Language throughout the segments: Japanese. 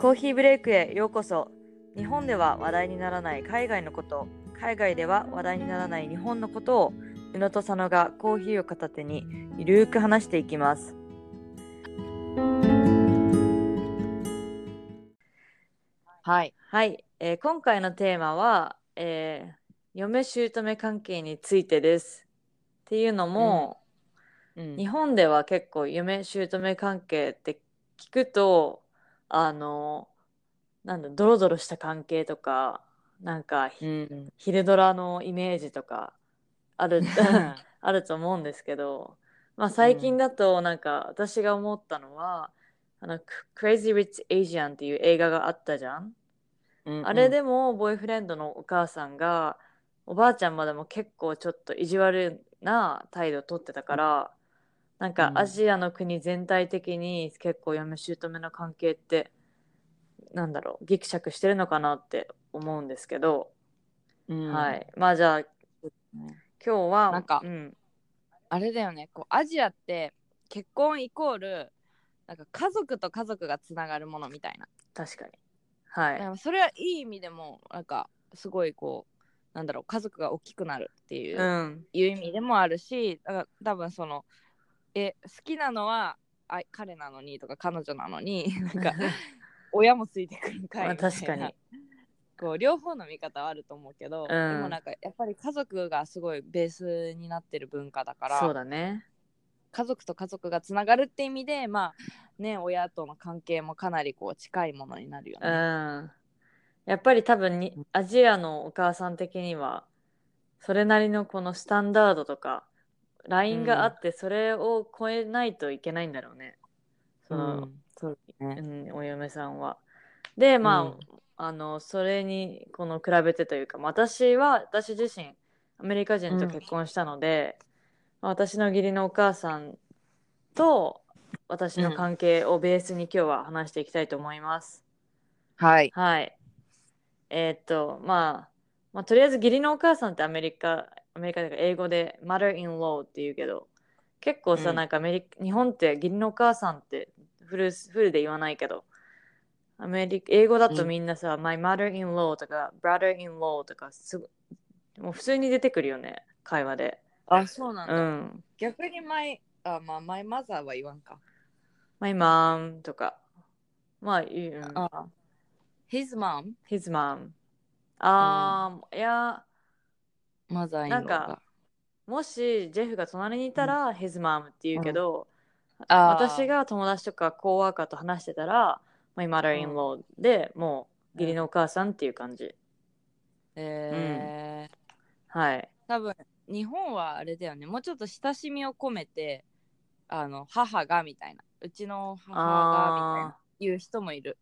コーヒーブレイクへようこそ。日本では話題にならない海外のこと、海外では話題にならない日本のことを、宇野と佐野がコーヒーを片手にゆるーく話していきます。はいはい、今回のテーマは、嫁姑関係についてです。っていうのも、うんうん、日本では結構嫁姑関係って聞くと、なんだ、ドロドロした関係とか、なんか、うん、ヒルドラのイメージとかあると思うんですけど、まあ、最近だとなんか私が思ったのは、Crazy Rich Asian っていう映画があったじゃん、うんうん、あれでもボーイフレンドのお母さんがおばあちゃんまでも結構ちょっと意地悪な態度をとってたから、うん、なんかアジアの国全体的に結構嫁姑の関係ってなんだろう、ギクシャクしてるのかなって思うんですけど、うん、はい、まあじゃあ今日はなんか、うん、あれだよね、こうアジアって結婚イコールなんか家族と家族がつながるものみたいな。確かに、はい、それはいい意味でもなんかすごいこうなんだろう、家族が大きくなるっていう、うん、いう意味でもあるし、だから多分その好きなのは彼なのにとか彼女なのになんか親もついてくるかいみたいな、確かにこう両方の見方はあると思うけど、うん、でもなんかやっぱり家族がすごいベースになってる文化だから、そうだね、家族と家族がつながるって意味で、まあね、親との関係もかなりこう近いものになるよね、うん、やっぱり多分にアジアのお母さん的にはそれなりのこのスタンダードとかラインがあって、それを超えないといけないんだろうね、うん、そうね、うん、お嫁さんは。でまあ、うん、それにこの比べてというか、私自身アメリカ人と結婚したので、うん、私の義理のお母さんと私の関係をベースに今日は話していきたいと思います、うん、はい、はい、まあとりあえず義理のお母さんってアメリカで英語で mother-in-law って言うけど、結構さ、うん、なんか日本って義理のお母さんってフルで言わないけど、英語だとみんなさ、うん、my mother-in-law とか brother-in-law とかもう普通に出てくるよね、会話で。あ、そうなんだ、うん、逆にmy mother は言わんか、 my mom とか、まあ言う、うん、his mom うん、いやマザーインローがなんかもしジェフが隣にいたら、うん、his mom って言うけど、うん、私が友達とかコーワーカーと話してたら my mother in law で、うん、もう義理のお母さんっていう感じ。うん、はい。多分日本はあれだよね、もうちょっと親しみを込めて母がみたいな、うちの母がみたいな言う人もいる。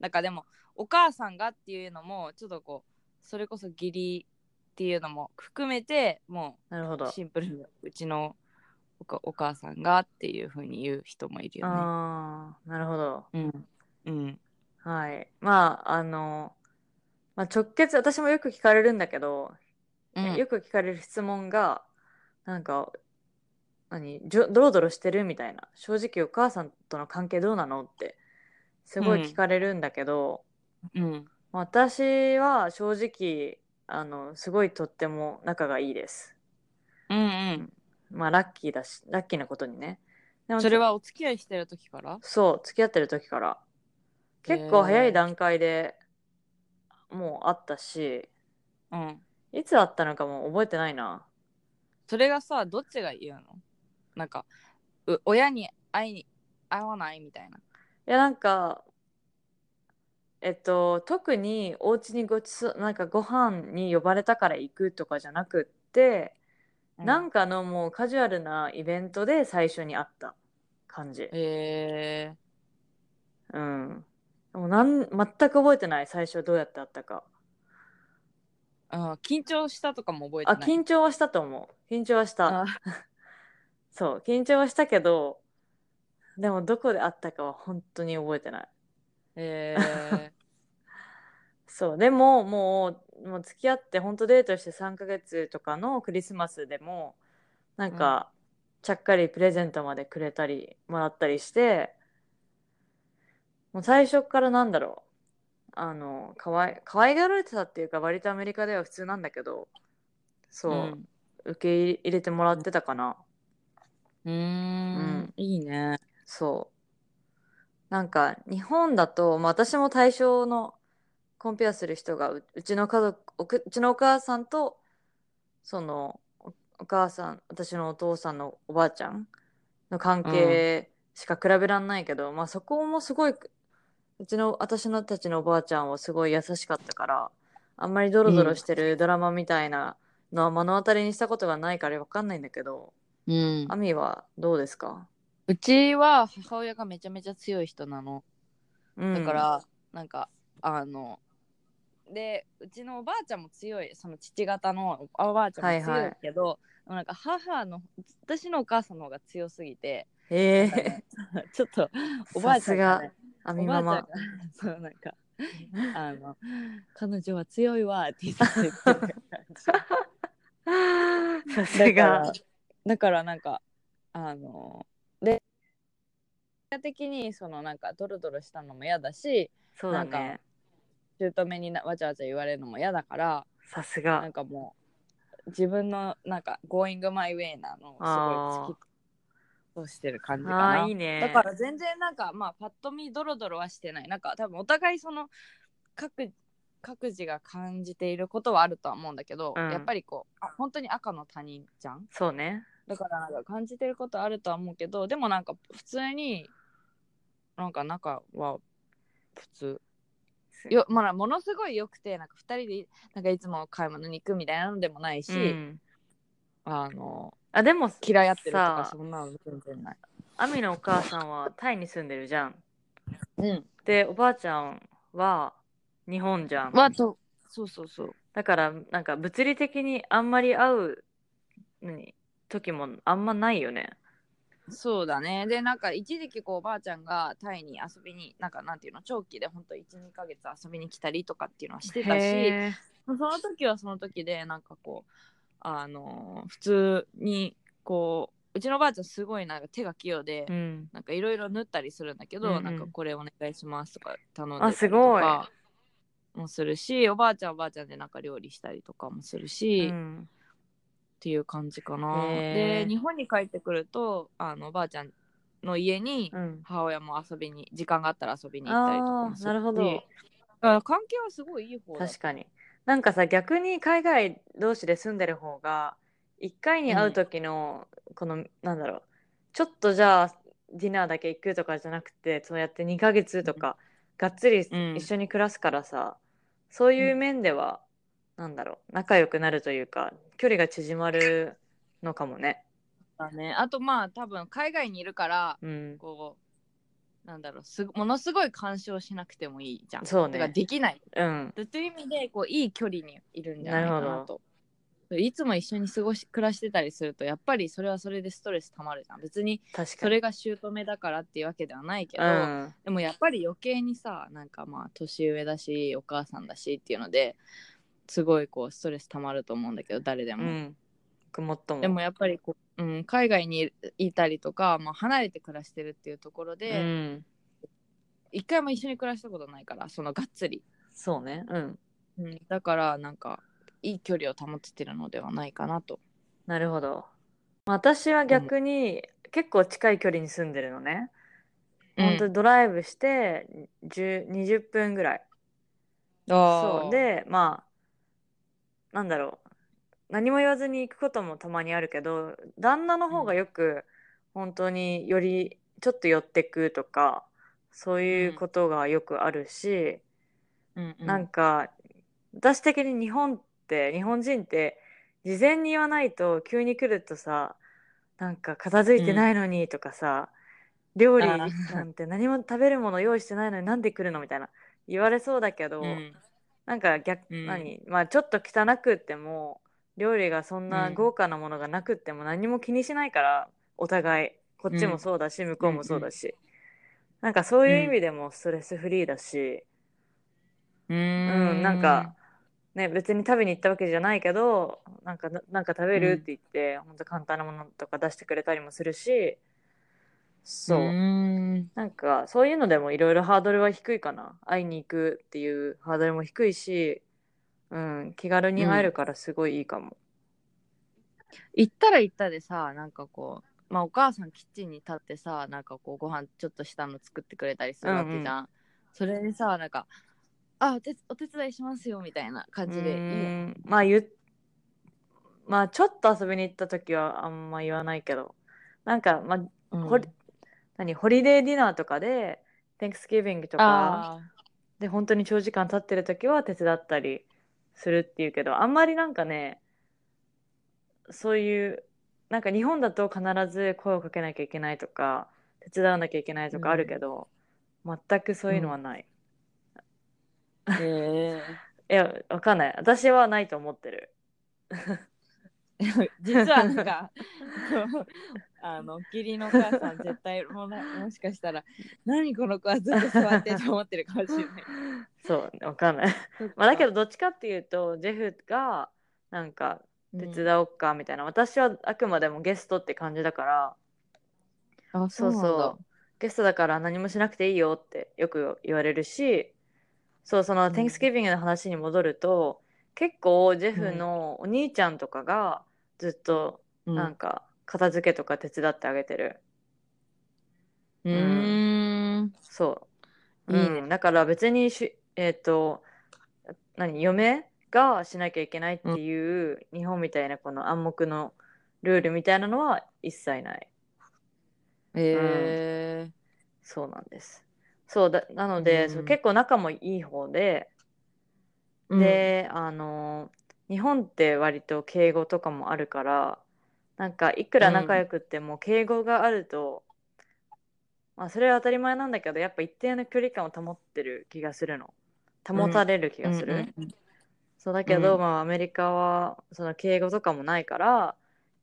なんかでもお母さんがっていうのもちょっとこうそれこそ義理っていうのも含めて、もうシンプルにうちのお母さんがっていう風に言う人もいるよね。ああ、なるほど。うんうん、はい。まあまあ、直結、私もよく聞かれるんだけど、うん、よく聞かれる質問がなんかドロドロしてるみたいな、正直お母さんとの関係どうなのってすごい聞かれるんだけど、うん、私は正直すごいとっても仲がいいです。うんうん。まあラッキーなことにね。でもそれはお付き合いしてる時から？そう、付き合ってる時から。結構早い段階でもうあったし、うん。いつあったのかも覚えてないな。それがさ、どっちが言うの？なんか親に会わないみたいな。いやなんか。特にお家になんかご飯に呼ばれたから行くとかじゃなくって、うん、なんかのもうカジュアルなイベントで最初に会った感じ。へー、うん、もう全く覚えてない、最初どうやって会ったか。あ、緊張したとかも覚えてない？あ、緊張はしたと思う。緊張はしたそう、緊張はしたけど、でもどこで会ったかは本当に覚えてない。そう、でももう付き合って本当デートして3ヶ月とかのクリスマスでもなんか、うん、ちゃっかりプレゼントまでくれたりもらったりして、もう最初からなんだろう、可愛がられてたっていうか、割とアメリカでは普通なんだけど、そう、うん、受け入れてもらってたかな。うん、いいね。そう。なんか日本だと、まあ、私も対象のコンペアする人が うちのお母さんとそのお母さん、私のお父さんのおばあちゃんの関係しか比べらんないけど、うん、まあそこもすごい、私のたちのおばあちゃんはすごい優しかったから、あんまりドロドロしてるドラマみたいなのは目の当たりにしたことがないから分かんないんだけど、うん、アミはどうですか？うちは母親がめちゃめちゃ強い人なの。だから、うん、なんかでうちのおばあちゃんも強い、その父方のおばあちゃんも強いけど、はいはい、なんか私のお母さんの方が強すぎて、ちょっとおばあちゃんが、ね、さすがアミママ、そうなんか彼女は強いわって言ってさすがだからなんかで的にそのなんかドロドロしたのも嫌だし、そうだね、なんか姑にわちゃわちゃ言われるのも嫌だから、さすがなんかもう自分のなんか Going my way なのをすごい突き通してる感じかな。あ、いいね。だから全然なんか、まあパッと見ドロドロはしてない。なんか多分お互いその各自が感じていることはあるとは思うんだけど、うん、やっぱりこう本当に赤の他人じゃん。そうね。だからなんか感じてることあるとは思うけど、でもなんか普通になんか仲は普通よ、まあ、ものすごい良くて、なんか2人でなんかいつも買い物に行くみたいなのでもないし、うん、でも嫌い合ってるとかそんなの全然ない。アミのお母さんはタイに住んでるじゃん、うん、でおばあちゃんは日本じゃん、まあ、そうそうそう。だからなんか物理的にあんまり会う時もあんまないよね。そうだね。でなんか一時期こうおばあちゃんがタイに遊びになんていうの長期でほんと 1,2 ヶ月遊びに来たりとかっていうのはしてたし、その時はその時でなんかこう普通にこううちのおばあちゃんすごいなんか手が器用で、うん、なんかいろいろ縫ったりするんだけど、うんうん、なんかこれお願いしますとか頼んでたりとかもするし、おばあちゃんおばあちゃんでなんか料理したりとかもするし、うんっていう感じかな。で日本に帰ってくるとおばあちゃんの家に母親も遊びに、うん、時間があったら遊びに行ったりとかもする。なるほど。関係はすごいいい方だ。確かに。なんかさ、逆に海外同士で住んでる方が1回に会う時の、うん、このなんだろう、ちょっとじゃあディナーだけ行くとかじゃなくて、そうやって2ヶ月とか、うん、がっつり一緒に暮らすからさ、そういう面では、うんなんだろう仲良くなるというか距離が縮まるのかもね。だね。あとまあ多分海外にいるから、うん、こうなんだろうものすごい干渉しなくてもいいじゃん。そうね。だからできない。うん。という意味でこういい距離にいるんじゃないかなと。いつも一緒に暮らしてたりするとやっぱりそれはそれでストレスたまるじゃん。別にそれが姑だからっていうわけではないけど、うん、でもやっぱり余計にさなんかまあ年上だしお母さんだしっていうのですごいこうストレスたまると思うんだけど誰でも、うん、でもやっぱりこう、うん、海外にいたりとか、まあ、離れて暮らしてるっていうところで、うん、一回も一緒に暮らしたことないからそのがっつりそうね、うんうん、だからなんかいい距離を保ててるのではないかなと。なるほど。私は逆に、うん、結構近い距離に住んでるのね、うん、本当にドライブして20分ぐらい。そうでまあなんだろう何も言わずに行くこともたまにあるけど、旦那の方がよく本当によりちょっと寄ってくとかそういうことがよくあるし、うん、なんか私的に日本人って事前に言わないと急に来るとさなんか片付いてないのにとかさ、うん、料理なんて何も食べるもの用意してないのになんで来るのみたいな言われそうだけど、うんなんかうん、まあちょっと汚くっても料理がそんな豪華なものがなくっても何も気にしないから、うん、お互いこっちもそうだし、うん、向こうもそうだし、うん、なんかそういう意味でもストレスフリーだし、うんうん、なんか、ね、別に食べに行ったわけじゃないけどなんか食べるって言って、うん、本当簡単なものとか出してくれたりもするし、そう、なんかそういうのでもいろいろハードルは低いかな。会いに行くっていうハードルも低いし、うん、気軽に会えるからすごいいいかも、行ったら行ったでさ、なんかこう、まあ、お母さんキッチンに立ってさ、なんかこうご飯ちょっとしたの作ってくれたりするわけじゃん、うんうん、それでさ、なんかお手伝いしますよみたいな感じで、まあちょっと遊びに行った時はあんま言わないけど、なんかまあ、ホリデーディナーとかで Thanksgiving とかで本当に長時間経ってる時は手伝ったりするっていうけど、あんまりなんかね、そういうなんか日本だと必ず声をかけなきゃいけないとか手伝わなきゃいけないとかあるけど、全くそういうのはない。いや、わかんない、私はないと思ってる。実はなんかおっきりのお母さん絶対 もしかしたら何この子はずっと座ってと思ってるかもしれない。そう、わかんない。まあ、だけどどっちかっていうとジェフがなんか手伝おうかみたいな、私はあくまでもゲストって感じだから、あ、そうそうそう、ゲストだから何もしなくていいよってよく言われるし、そう、その Thanksgiving の話に戻ると、結構ジェフのお兄ちゃんとかがずっとなんか片付けとか手伝ってあげてる。そう、だから別に嫁がしなきゃいけないっていう、日本みたいなこの暗黙のルールみたいなのは一切ない。そうなんです。そうだ、なので、そう、結構仲もいい方で。で、日本って割と敬語とかもあるから、なんかいくら仲良くっても敬語があると、まあ、それは当たり前なんだけど、やっぱ一定の距離感を保たれる気がする、そうだけど、まあ、アメリカはその敬語とかもないから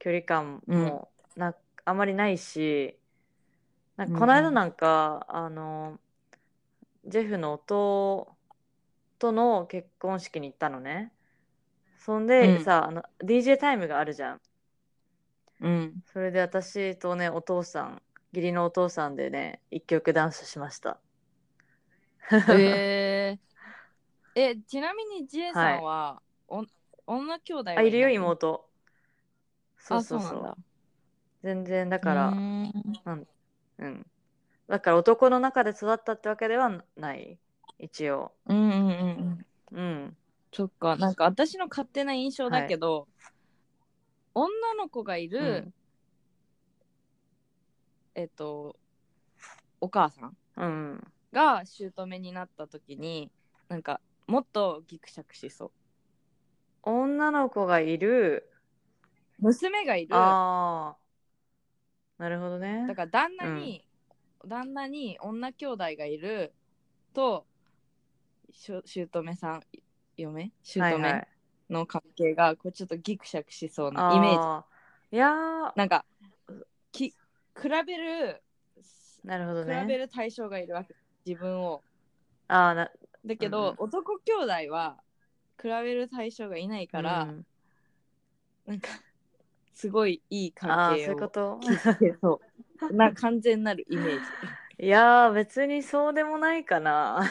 距離感もあまりないし、なんかこの間なんか、ジェフの弟との結婚式に行ったのね。そんでさ、DJ タイムがあるじゃん、それで私とね、お父さん、義理のお父さんでね、一曲ダンスしました。ちなみにジエさんは、女兄弟はいるよ、妹。そうそうそう、なんだ、全然だからだから男の中で育ったってわけではない一応。そっか、なんか私の勝手な印象だけど、女の子がいる、お母さんが姑になった時に、なんかもっとギクシャクしそう。女の子がいる、娘がいる。ああ、なるほどね。だから旦那に女兄弟がいると姑さん、姑の関係がこうちょっとギクシャクしそうなイメージ。いやー、なんか比べる対象がいるわけ、自分を。だけど、男兄弟は比べる対象がいないから、なんかすごいいい関係を築けそうな完全なるイメージ。いやー、別にそうでもないかな。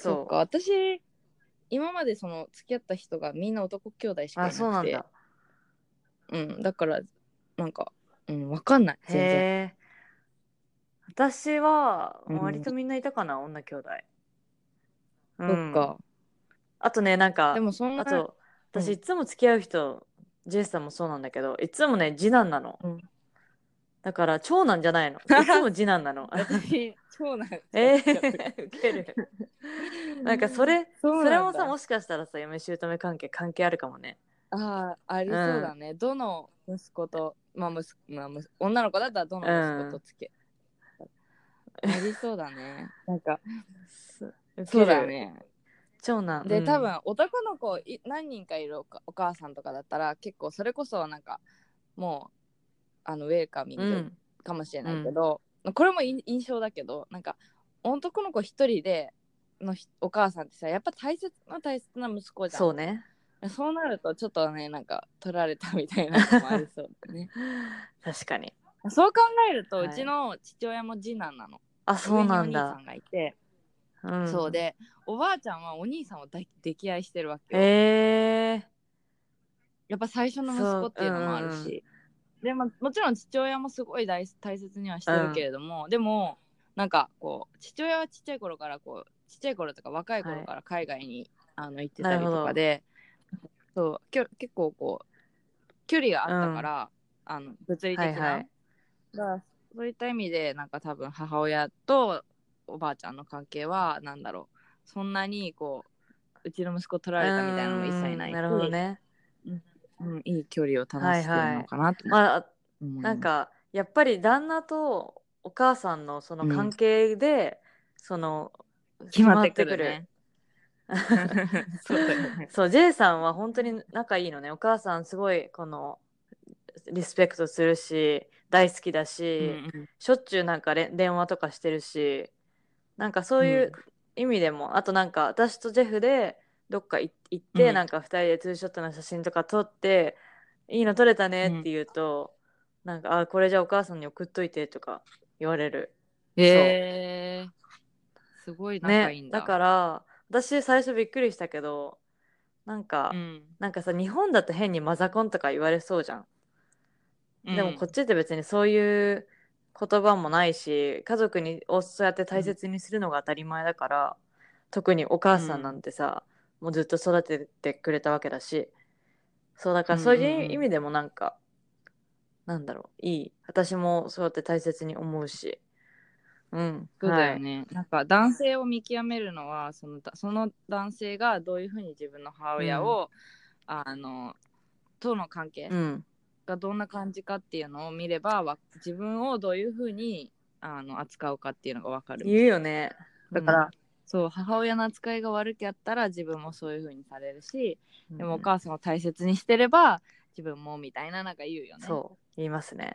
そうか、私今までその付き合った人がみんな男兄弟しかいなくて。あ、そうなんだ。だからなんか、わかんない、全然。私は割とみんないたかな、女兄弟。そっか。あとね、なんかでもそんな、あと私いつも付き合う人、ジェイさんもそうなんだけど、いつもね次男なの。だから長男じゃないの。いつも次男なの。長男。ウケる。なんかそれもさ、もしかしたらさ、嫁姑関係あるかもね。ありそうだね。どの息子と、女の子だったらどの息子とありそうだね。なんかそうだね。長男。で、多分男の子何人かいるお母さんとかだったら、結構それこそなんかもう。ウェルカミングかもしれないけど、これも印象だけど、なんか男の子一人でのお母さんってさ、やっぱ大切な息子じゃん。そうね。そうなるとちょっとね、なんか取られたみたいなのもありそうだね。確かに。そう考えると、はい、うちの父親も次男なの。あ、そうなんだ。お兄さんがいて、うん、そうで、おばあちゃんはお兄さんを溺愛してるわけよ。やっぱ最初の息子っていうのもあるし、うん、でもちろん父親もすごい大切にはしてるけれども、うん、でもなんかこう父親はちっちゃい頃からこうちっちゃい頃とか若い頃から海外に、はい、行ってたりとかで、そう結構こう距離があったから、うん、物理的な、はいはい、だからそういった意味でなんか多分母親とおばあちゃんの関係はなんだろう、そんなにこううちの息子取られたみたいなのも一切ないし、なるほどね、うん、いい距離を保ってるのかなと思、はいはい、まあ、なんかやっぱり旦那とお母さんのその関係で、うん、その決まってくるね。そうだよね。そう、 J さんは本当に仲いいのね。お母さんすごいこのリスペクトするし大好きだし、うんうん、しょっちゅうなんか電話とかしてるし、なんかそういう意味でも、うん、あとなんか私とジェフでどっか行って、うん、なんか2人でツーショットの写真とか撮って、うん、いいの撮れたねって言うと、うん、なんかあこれじゃあお母さんに送っといてとか言われる。すごい仲いいんだ、ね、だから私最初びっくりしたけどうん、なんかさ日本だと変にマザコンとか言われそうじゃん、うん、でもこっちって別にそういう言葉もないし家族にそうやって大切にするのが当たり前だから、うん、特にお母さんなんてさ、うん、もうずっと育ててくれたわけだし、そうだからそういう意味でもなんか、うんうん、なんだろういい、私もそうやって大切に思うし、うん、そうだよね、はい、なんか男性を見極めるのはその男性がどういうふうに自分の母親を、うん、との関係がどんな感じかっていうのを見れば、うん、自分をどういうふうに扱うかっていうのが分かる。言うよね。だから、うん、そう母親の扱いが悪かったら自分もそういうふうにされるし、うん、でもお母さんを大切にしてれば自分もみたいな、なんか言うよね。そう言いますね。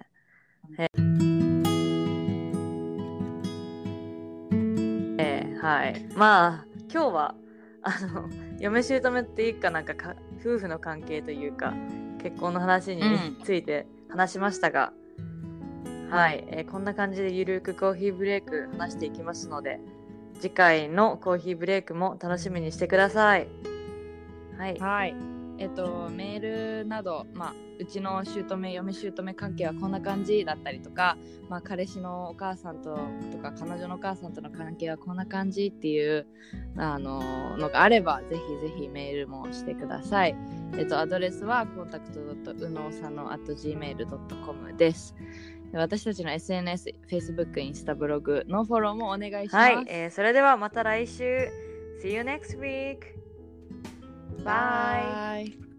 はい、まあ今日は嫁姑っていうかなんか夫婦の関係というか結婚の話について話しましたが、うん、はい、こんな感じでゆるくコーヒーブレイク話していきますので、次回のコーヒーブレイクも楽しみにしてください。はい、はい、メールなど、まあ、うちの姑嫁姑関係はこんな感じだったりとか、まあ、彼氏のお母さんとか彼女のお母さんとの関係はこんな感じっていうのがあればぜひぜひメールもしてください。アドレスは contact.unosano@gmail.com です。私たちの SNS、Facebook、インスタブログのフォローもお願いします。はい、それではまた来週。 See you next week. Bye.